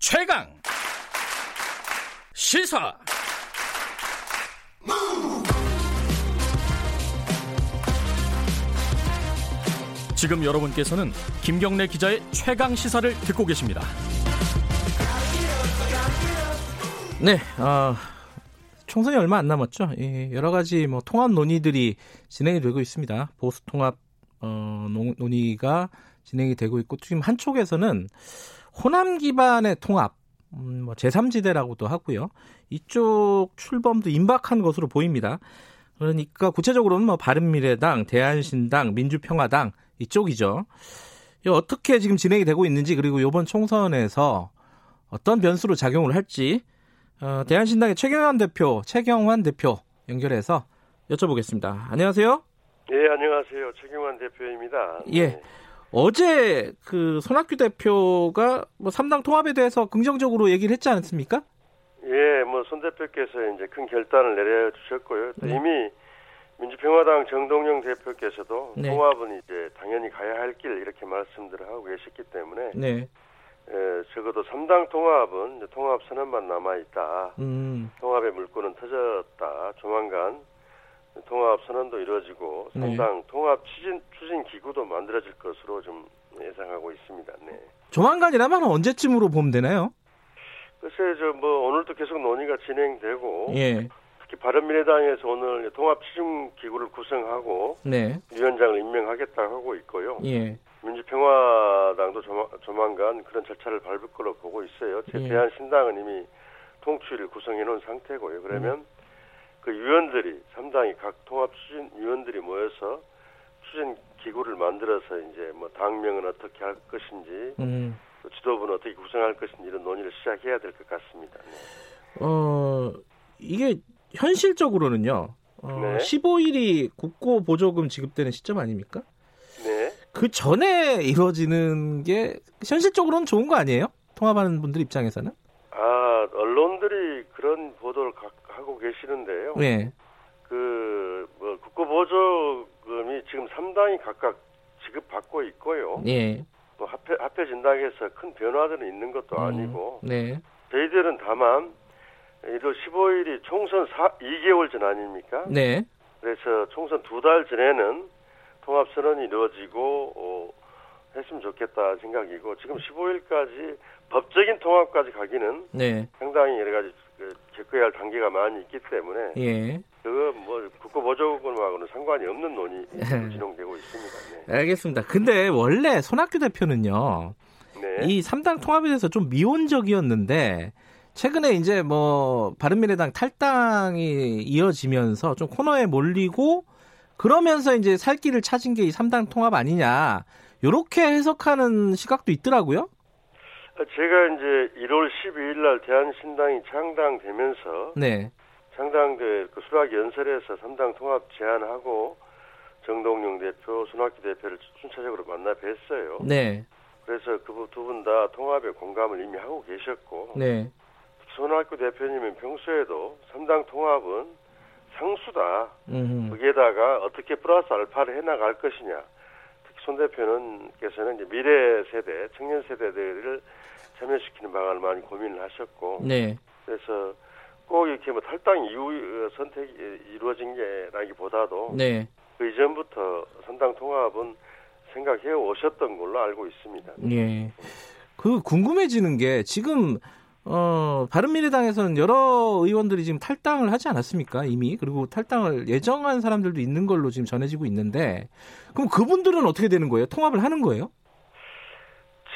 최강 시사. 지금 여러분께서는 김경래 기자의 최강 시사를 듣고 계십니다. 네, 총선이 얼마 안 남았죠. 예, 여러 가지 뭐 통합 논의들이 진행이 되고 있습니다. 보수 통합 논의가 진행이 되고 있고, 지금 한쪽에서는 호남 기반의 통합, 뭐 제3지대라고도 하고요. 이쪽 출범도 임박한 것으로 보입니다. 그러니까 구체적으로는 뭐 바른미래당, 대한신당, 민주평화당 이쪽이죠. 어떻게 지금 진행이 되고 있는지, 그리고 이번 총선에서 어떤 변수로 작용을 할지 대한신당의 최경환 대표 연결해서 여쭤보겠습니다. 안녕하세요. 네, 안녕하세요. 최경환 대표입니다. 네. 예. 어제 그 손학규 대표가 뭐 3당 통합에 대해서 긍정적으로 얘기를 했지 않습니까? 예, 뭐 손 대표께서 이제 큰 결단을 내려주셨고요. 네. 이미 민주평화당 정동영 대표께서도 네. 통합은 이제 당연히 가야 할 길 이렇게 말씀들을 하고 계셨기 때문에 네. 예, 적어도 3당 통합은 통합 선언만 남아있다. 통합의 물꼬는 터졌다. 조만간 통합 선언도 이루어지고 3당 네. 통합 추진 기구도 만들어질 것으로 좀 예상하고 있습니다. 네. 조만간이라면 언제쯤으로 보면 되나요? 글쎄, 오늘도 계속 논의가 진행되고 예. 특히 바른미래당에서 오늘 통합 추진 기구를 구성하고 네. 위원장을 임명하겠다 하고 있고요. 예. 민주평화당도 조만간 그런 절차를 밟을 걸로 보고 있어요. 제 예. 대한신당은 이미 통추위를 구성해 놓은 상태고요. 그러면 그 위원들이 3당이 각 통합 추진 위원들이 모여서 추진 기구를 만들어서 이제 뭐 당명은 어떻게 할 것인지 또 지도부는 어떻게 구성할 것인지 이런 논의를 시작해야 될 것 같습니다. 네. 이게 현실적으로는요. 네. 15일이 국고 보조금 지급되는 시점 아닙니까? 네. 그 전에 이루어지는 게 현실적으로는 좋은 거 아니에요? 통합하는 분들 입장에서는? 아, 언론들이 그런 보도를 하고 계시는데요. 네. 국고보조금이 지금 3당이 각각 지급받고 있고요. 네. 또 합해진당에서 큰 변화들은 있는 것도 아니고. 네. 저희들은 다만, 이달 15일이 총선 2개월 전 아닙니까? 네. 그래서 총선 2달 전에는 통합선언이 이루어지고, 했으면 좋겠다 생각이고, 지금 15일까지 법적인 통합까지 가기는 네. 상당히 여러 가지 겪어야 할 단계가 많이 있기 때문에 예. 그거 뭐 국고 보조금하고는 상관이 없는 논의 진행되고 있습니다. 네. 알겠습니다. 근데 원래 손학규 대표는요, 네. 이 3당 통합에 대해서 좀 미온적이었는데 최근에 이제 뭐 바른미래당 탈당이 이어지면서 좀 코너에 몰리고 그러면서 이제 살 길을 찾은 게 이 3당 통합 아니냐, 이렇게 해석하는 시각도 있더라고요. 제가 이제 1월 12일 날 대한신당이 창당되면서 네. 창당된 그 수락연설에서 3당 통합 제안하고 정동영 대표, 손학규 대표를 순차적으로 만나 뵀어요. 네. 그래서 그 두 분 다 통합에 공감을 이미 하고 계셨고 네. 손학규 대표님은 평소에도 3당 통합은 상수다. 거기에다가 어떻게 플러스 알파를 해나갈 것이냐. 손 대표께서는 이제 미래 세대, 청년 세대들을 참여시키는 방안을 많이 고민을 하셨고, 네. 그래서 꼭 이렇게 뭐 탈당 이후 선택이 이루어진 게라기보다도 네. 그 이전부터 3당 통합은 생각해 오셨던 걸로 알고 있습니다. 네. 그 궁금해지는 게 지금 바른미래당에서는 여러 의원들이 지금 탈당을 하지 않았습니까? 이미. 그리고 탈당을 예정한 사람들도 있는 걸로 지금 전해지고 있는데, 그럼 그분들은 어떻게 되는 거예요? 통합을 하는 거예요?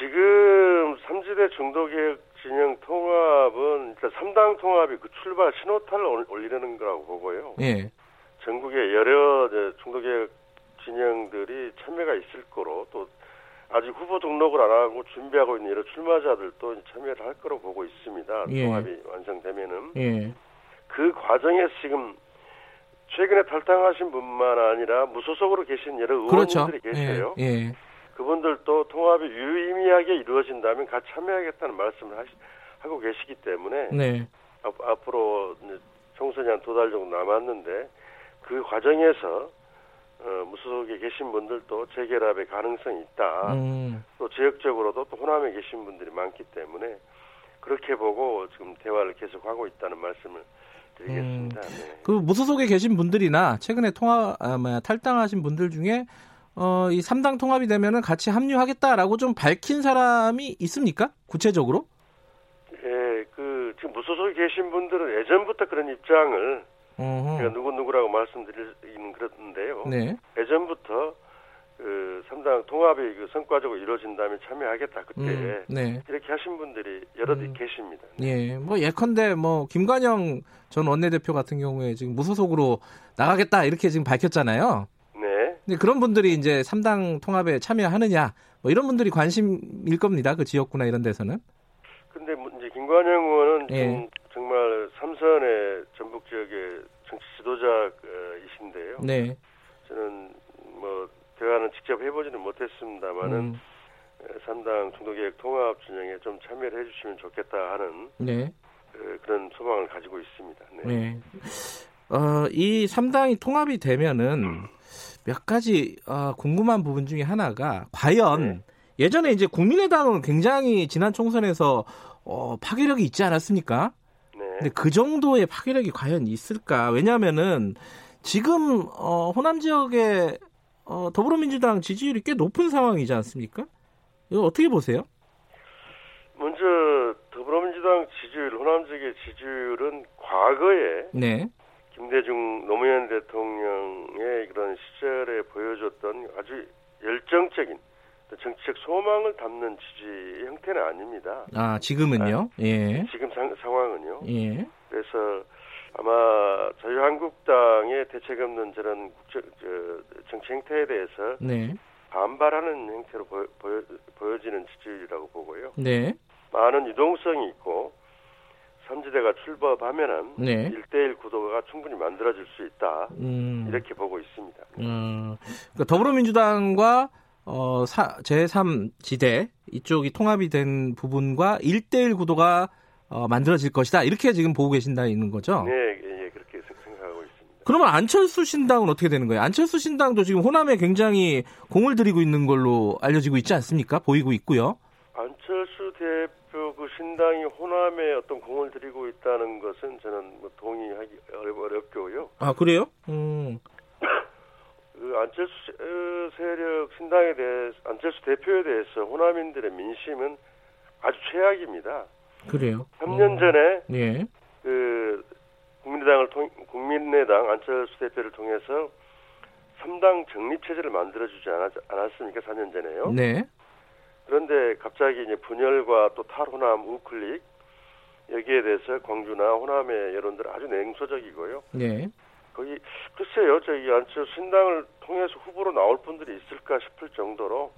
지금 3지대 중도개혁 진영 통합은 일단 3당 통합이 그 출발 신호탄을 올리려는 거라고 보고요. 예. 전국에 여러 중도개혁 진영들이 참여가 있을 거로, 또 아직 후보 등록을 안 하고 준비하고 있는 여러 출마자들도 참여를 할 거로 보고 있습니다. 예. 통합이 완성되면은. 예. 그 과정에서 지금 최근에 탈당하신 분만 아니라 무소속으로 계신 여러 의원님들이 그렇죠. 계세요. 예. 예. 그분들도 통합이 유의미하게 이루어진다면 같이 참여하겠다는 말씀을 하고 계시기 때문에 네. 앞으로 총선이 한 2달 정도 남았는데 그 과정에서 무소속에 계신 분들도 재결합의 가능성이 있다. 또 지역적으로도 또 호남에 계신 분들이 많기 때문에 그렇게 보고 지금 대화를 계속하고 있다는 말씀을 드리겠습니다. 네. 그 무소속에 계신 분들이나 최근에 탈당하신 분들 중에 이 3당 통합이 되면은 같이 합류하겠다라고 좀 밝힌 사람이 있습니까? 구체적으로? 예, 그 지금 무소속에 계신 분들은 예전부터 그런 입장을 제가 누구라고 말씀드리는 그런데요. 네. 예전부터 그 3당 통합이 그 성과적으로 이루어진 다음에 참여하겠다 그때 네. 이렇게 하신 분들이 여럿이 계십니다. 네. 예, 뭐 예컨대 뭐 김관영 전 원내대표 같은 경우에 지금 무소속으로 나가겠다 이렇게 지금 밝혔잖아요. 네. 근데 그런 분들이 이제 3당 통합에 참여하느냐 뭐 이런 분들이 관심일 겁니다. 그 지역구나 이런 데서는. 근데 이제 김관영 의원은 예. 정말 삼선의 전북 지역의 정치 지도자이신데요. 네. 저는 뭐 대화는 직접 해보지는 못했습니다만은 3당 중도개혁 통합 진영에 좀 참여를 해주시면 좋겠다 하는 네. 그런 소망을 가지고 있습니다. 네. 네. 이 3당이 통합이 되면은 몇 가지 궁금한 부분 중에 하나가 과연 네. 예전에 이제 국민의당은 굉장히 지난 총선에서 파괴력이 있지 않았습니까? 네. 근데 그 정도의 파괴력이 과연 있을까? 왜냐하면은 지금 호남 지역에 더불어민주당 지지율이 꽤 높은 상황이지 않습니까? 이거 어떻게 보세요? 먼저 더불어민주당 지지율, 호남 지역의 지지율은 과거에 네. 김대중 노무현 대통령의 그런 시절에 보여줬던 아주 열정적인 정치적 소망을 담는 지지 형태는 아닙니다. 아, 지금은요? 예. 지금 상황은요. 예. 그래서 아마 자유한국당의 대책 없는 저런 정치 행태에 대해서 네. 반발하는 형태로 보여지는 지지율이라고 보고요. 네. 많은 유동성이 있고 3지대가 출범하면 네. 1대1 구도가 충분히 만들어질 수 있다. 이렇게 보고 있습니다. 그러니까 더불어민주당과 제3지대 이쪽이 통합이 된 부분과 1대1 구도가 만들어질 것이다. 이렇게 지금 보고 계신다는 거죠? 네, 예, 그렇게 생각하고 있습니다. 그러면 안철수 신당은 어떻게 되는 거예요? 안철수 신당도 지금 호남에 굉장히 공을 들이고 있는 걸로 알려지고 있지 않습니까? 보이고 있고요. 안철수 대표 그 신당이 호남에 어떤 공을 들이고 있다는 것은 저는 뭐 동의하기 어렵고요. 아, 그래요? 그 안철수 세력 신당에 대해서 안철수 대표에 대해서 호남인들의 민심은 아주 최악입니다. 그래요. 3년 전에 예. 그 국민의당 안철수 대표를 통해서 3당 정립 체제를 만들어주지 않았습니까? 4년 전에요. 네. 그런데 갑자기 이제 분열과 또 탈호남 우클릭 여기에 대해서 광주나 호남의 여론들 아주 냉소적이고요. 네. 거기 글쎄요, 저기 안철수 신당을 통해서 후보로 나올 분들이 있을까 싶을 정도로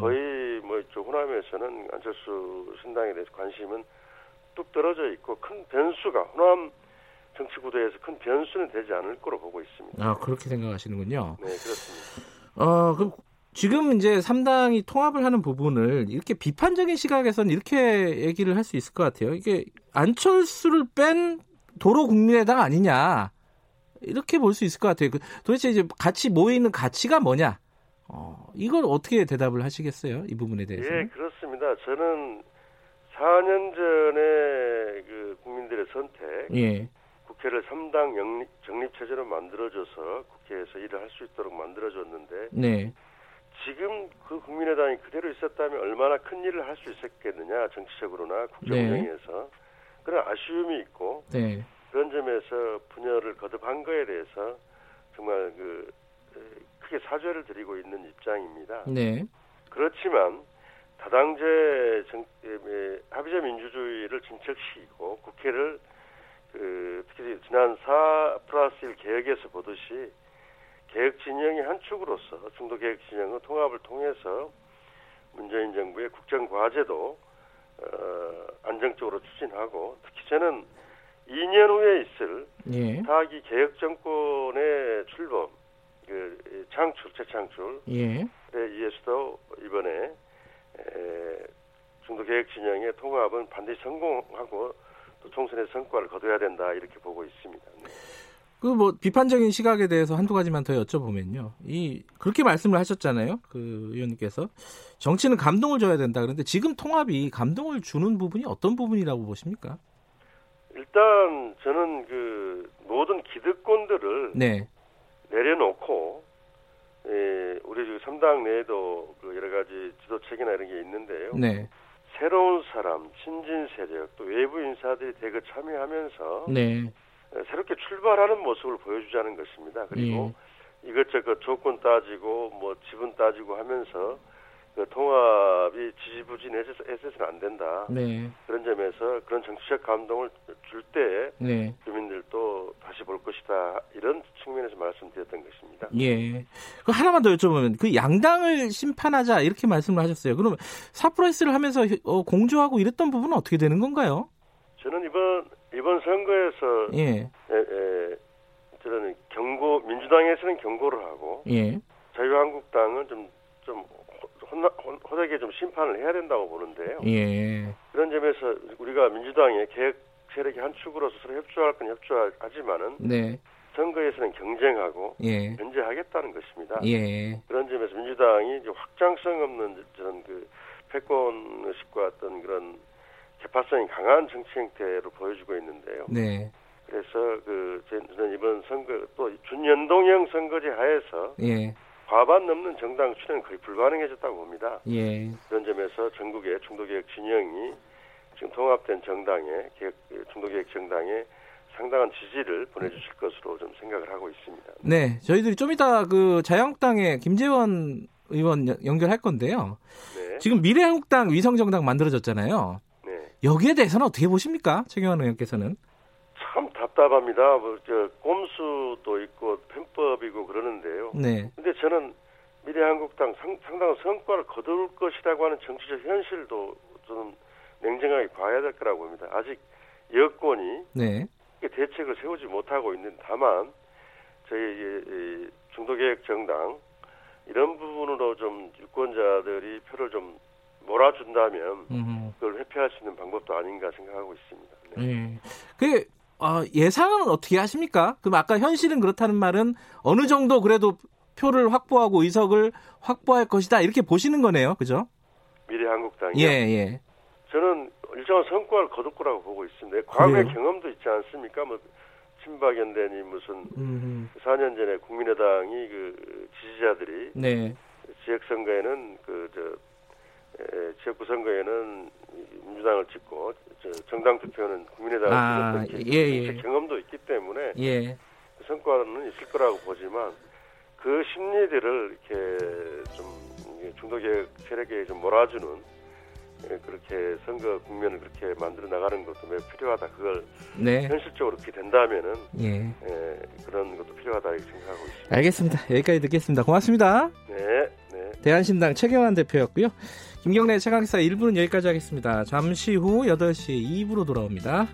거의 뭐 호남에서는 안철수 신당에 대해서 관심은 뚝 떨어져 있고 큰 변수가 호남 정치 구도에서 큰 변수는 되지 않을 거로 보고 있습니다. 아, 그렇게 생각하시는군요. 네, 그렇습니다. 그럼 지금 이제 3당이 통합을 하는 부분을 이렇게 비판적인 시각에서는 이렇게 얘기를 할 수 있을 것 같아요. 이게 안철수를 뺀 도로 국민의당 아니냐. 이렇게 볼 수 있을 것 같아요. 도대체 이제 같이 모이는 가치가 뭐냐? 이걸 어떻게 대답을 하시겠어요? 이 부분에 대해서? 예, 그렇습니다. 저는 4년 전에 그 국민들의 선택, 예. 국회를 3당 정립체제로 만들어줘서 국회에서 일을 할 수 있도록 만들어줬는데, 네. 지금 그 국민의당이 그대로 있었다면 얼마나 큰 일을 할 수 있었겠느냐, 정치적으로나 국정 운영에서. 네. 그런 아쉬움이 있고, 네. 그런 점에서 분열을 거듭한 거에 대해서 정말 그 크게 사죄를 드리고 있는 입장입니다. 네. 그렇지만 다당제 합의제 민주주의를 진척시키고 국회를 특히 지난 4+1 개혁에서 보듯이 개혁 진영의 한 축으로서 중도 개혁 진영의 통합을 통해서 문재인 정부의 국정 과제도 안정적으로 추진하고 특히 저는 2년 후에 있을 예. 사기 개혁 정권의 출범, 그 창출, 재창출에 예. 의해서도 이번에 중도 개혁 진영의 통합은 반드시 성공하고 또 총선의 성과를 거둬야 된다 이렇게 보고 있습니다. 네. 그 뭐 비판적인 시각에 대해서 한두 가지만 더 여쭤보면요. 그렇게 말씀을 하셨잖아요. 그 의원님께서 정치는 감동을 줘야 된다. 그런데 지금 통합이 감동을 주는 부분이 어떤 부분이라고 보십니까? 일단 저는 그 모든 기득권들을 네. 내려놓고 우리 3당 내에도 여러 가지 지도체계나 이런 게 있는데요. 네. 새로운 사람, 신진 세력, 또 외부 인사들이 대거 참여하면서 네. 새롭게 출발하는 모습을 보여주자는 것입니다. 그리고 네. 이것저것 조건 따지고 뭐 지분 따지고 하면서 그 통합이 지지부진해서는 안 된다. 네. 그런 점에서 그런 정치적 감동을 줄 때 네. 주민들도 다시 볼 것이다. 이런 측면에서 말씀드렸던 것입니다. 예. 그 하나만 더 여쭤보면 그 양당을 심판하자 이렇게 말씀을 하셨어요. 그럼 사프라이스를 하면서 공조하고 이랬던 부분은 어떻게 되는 건가요? 저는 이번 선거에서 저는 경고 민주당에서는 경고를 하고 예. 자유한국당은 좀 호되게 좀 심판을 해야 된다고 보는데요. 예. 그런 점에서 우리가 민주당의 개혁 세력의 한 축으로서 서로 협조할 건 협조하지만은 네. 선거에서는 경쟁하고 예. 견제하겠다는 것입니다. 예. 그런 점에서 민주당이 이제 확장성 없는 저는 그 패권 의식과 어떤 그런 개파성이 강한 정치 행태로 보여주고 있는데요. 네. 그래서 그 저는 이번 선거 또 준연동형 선거제 하에서 예. 과반 넘는 정당 출연은 거의 불가능해졌다고 봅니다. 예. 그런 점에서 전국의 중도개혁 진영이 지금 통합된 정당에 중도개혁 정당에 상당한 지지를 보내주실 것으로 좀 생각을 하고 있습니다. 네, 저희들이 좀 이따 그 자유한국당의 김재원 의원 연결할 건데요. 네. 지금 미래한국당 위성정당 만들어졌잖아요. 네. 여기에 대해서는 어떻게 보십니까, 최경환 의원께서는? 참 답답합니다. 꼼수도 있고 편법이고 그러는데요. 네. 근데 저는 미래한국당 상당한 성과를 거둘 것이라고 하는 정치적 현실도 좀 냉정하게 봐야 될 거라고 봅니다. 아직 여권이 네. 대책을 세우지 못하고 있는 다만 저희 중도개혁 정당 이런 부분으로 좀 유권자들이 표를 좀 몰아준다면 그걸 회피할 수 있는 방법도 아닌가 생각하고 있습니다. 네. 예상은 어떻게 하십니까? 그럼 아까 현실은 그렇다는 말은 어느 정도 그래도 표를 확보하고 의석을 확보할 것이다 이렇게 보시는 거네요, 그죠? 미래한국당이요? 예. 저는 일정한 성과를 거둘 거라고 보고 있습니다. 과거의 그래요? 경험도 있지 않습니까? 뭐 친박연대니 무슨 4년 전에 국민의당이 그 지지자들이 네. 지역선거에는 지역구 선거에는 민주당을 찍고 정당 투표는 국민의당을 찍었던 경험도 있기 때문에 예. 성과는 있을 거라고 보지만 그 심리들을 이렇게 좀 중도개혁 세력에 좀 몰아주는 그렇게 선거 국면을 그렇게 만들어 나가는 것도 매우 필요하다. 그걸 네. 현실적으로 그렇게 된다면은 그런 것도 필요하다 이렇게 생각하고 있습니다. 알겠습니다. 여기까지 듣겠습니다. 고맙습니다. 네. 대한신당 최경환 대표였고요. 김경래 최강시사 1부는 여기까지 하겠습니다. 잠시 후 8시 2부로 돌아옵니다.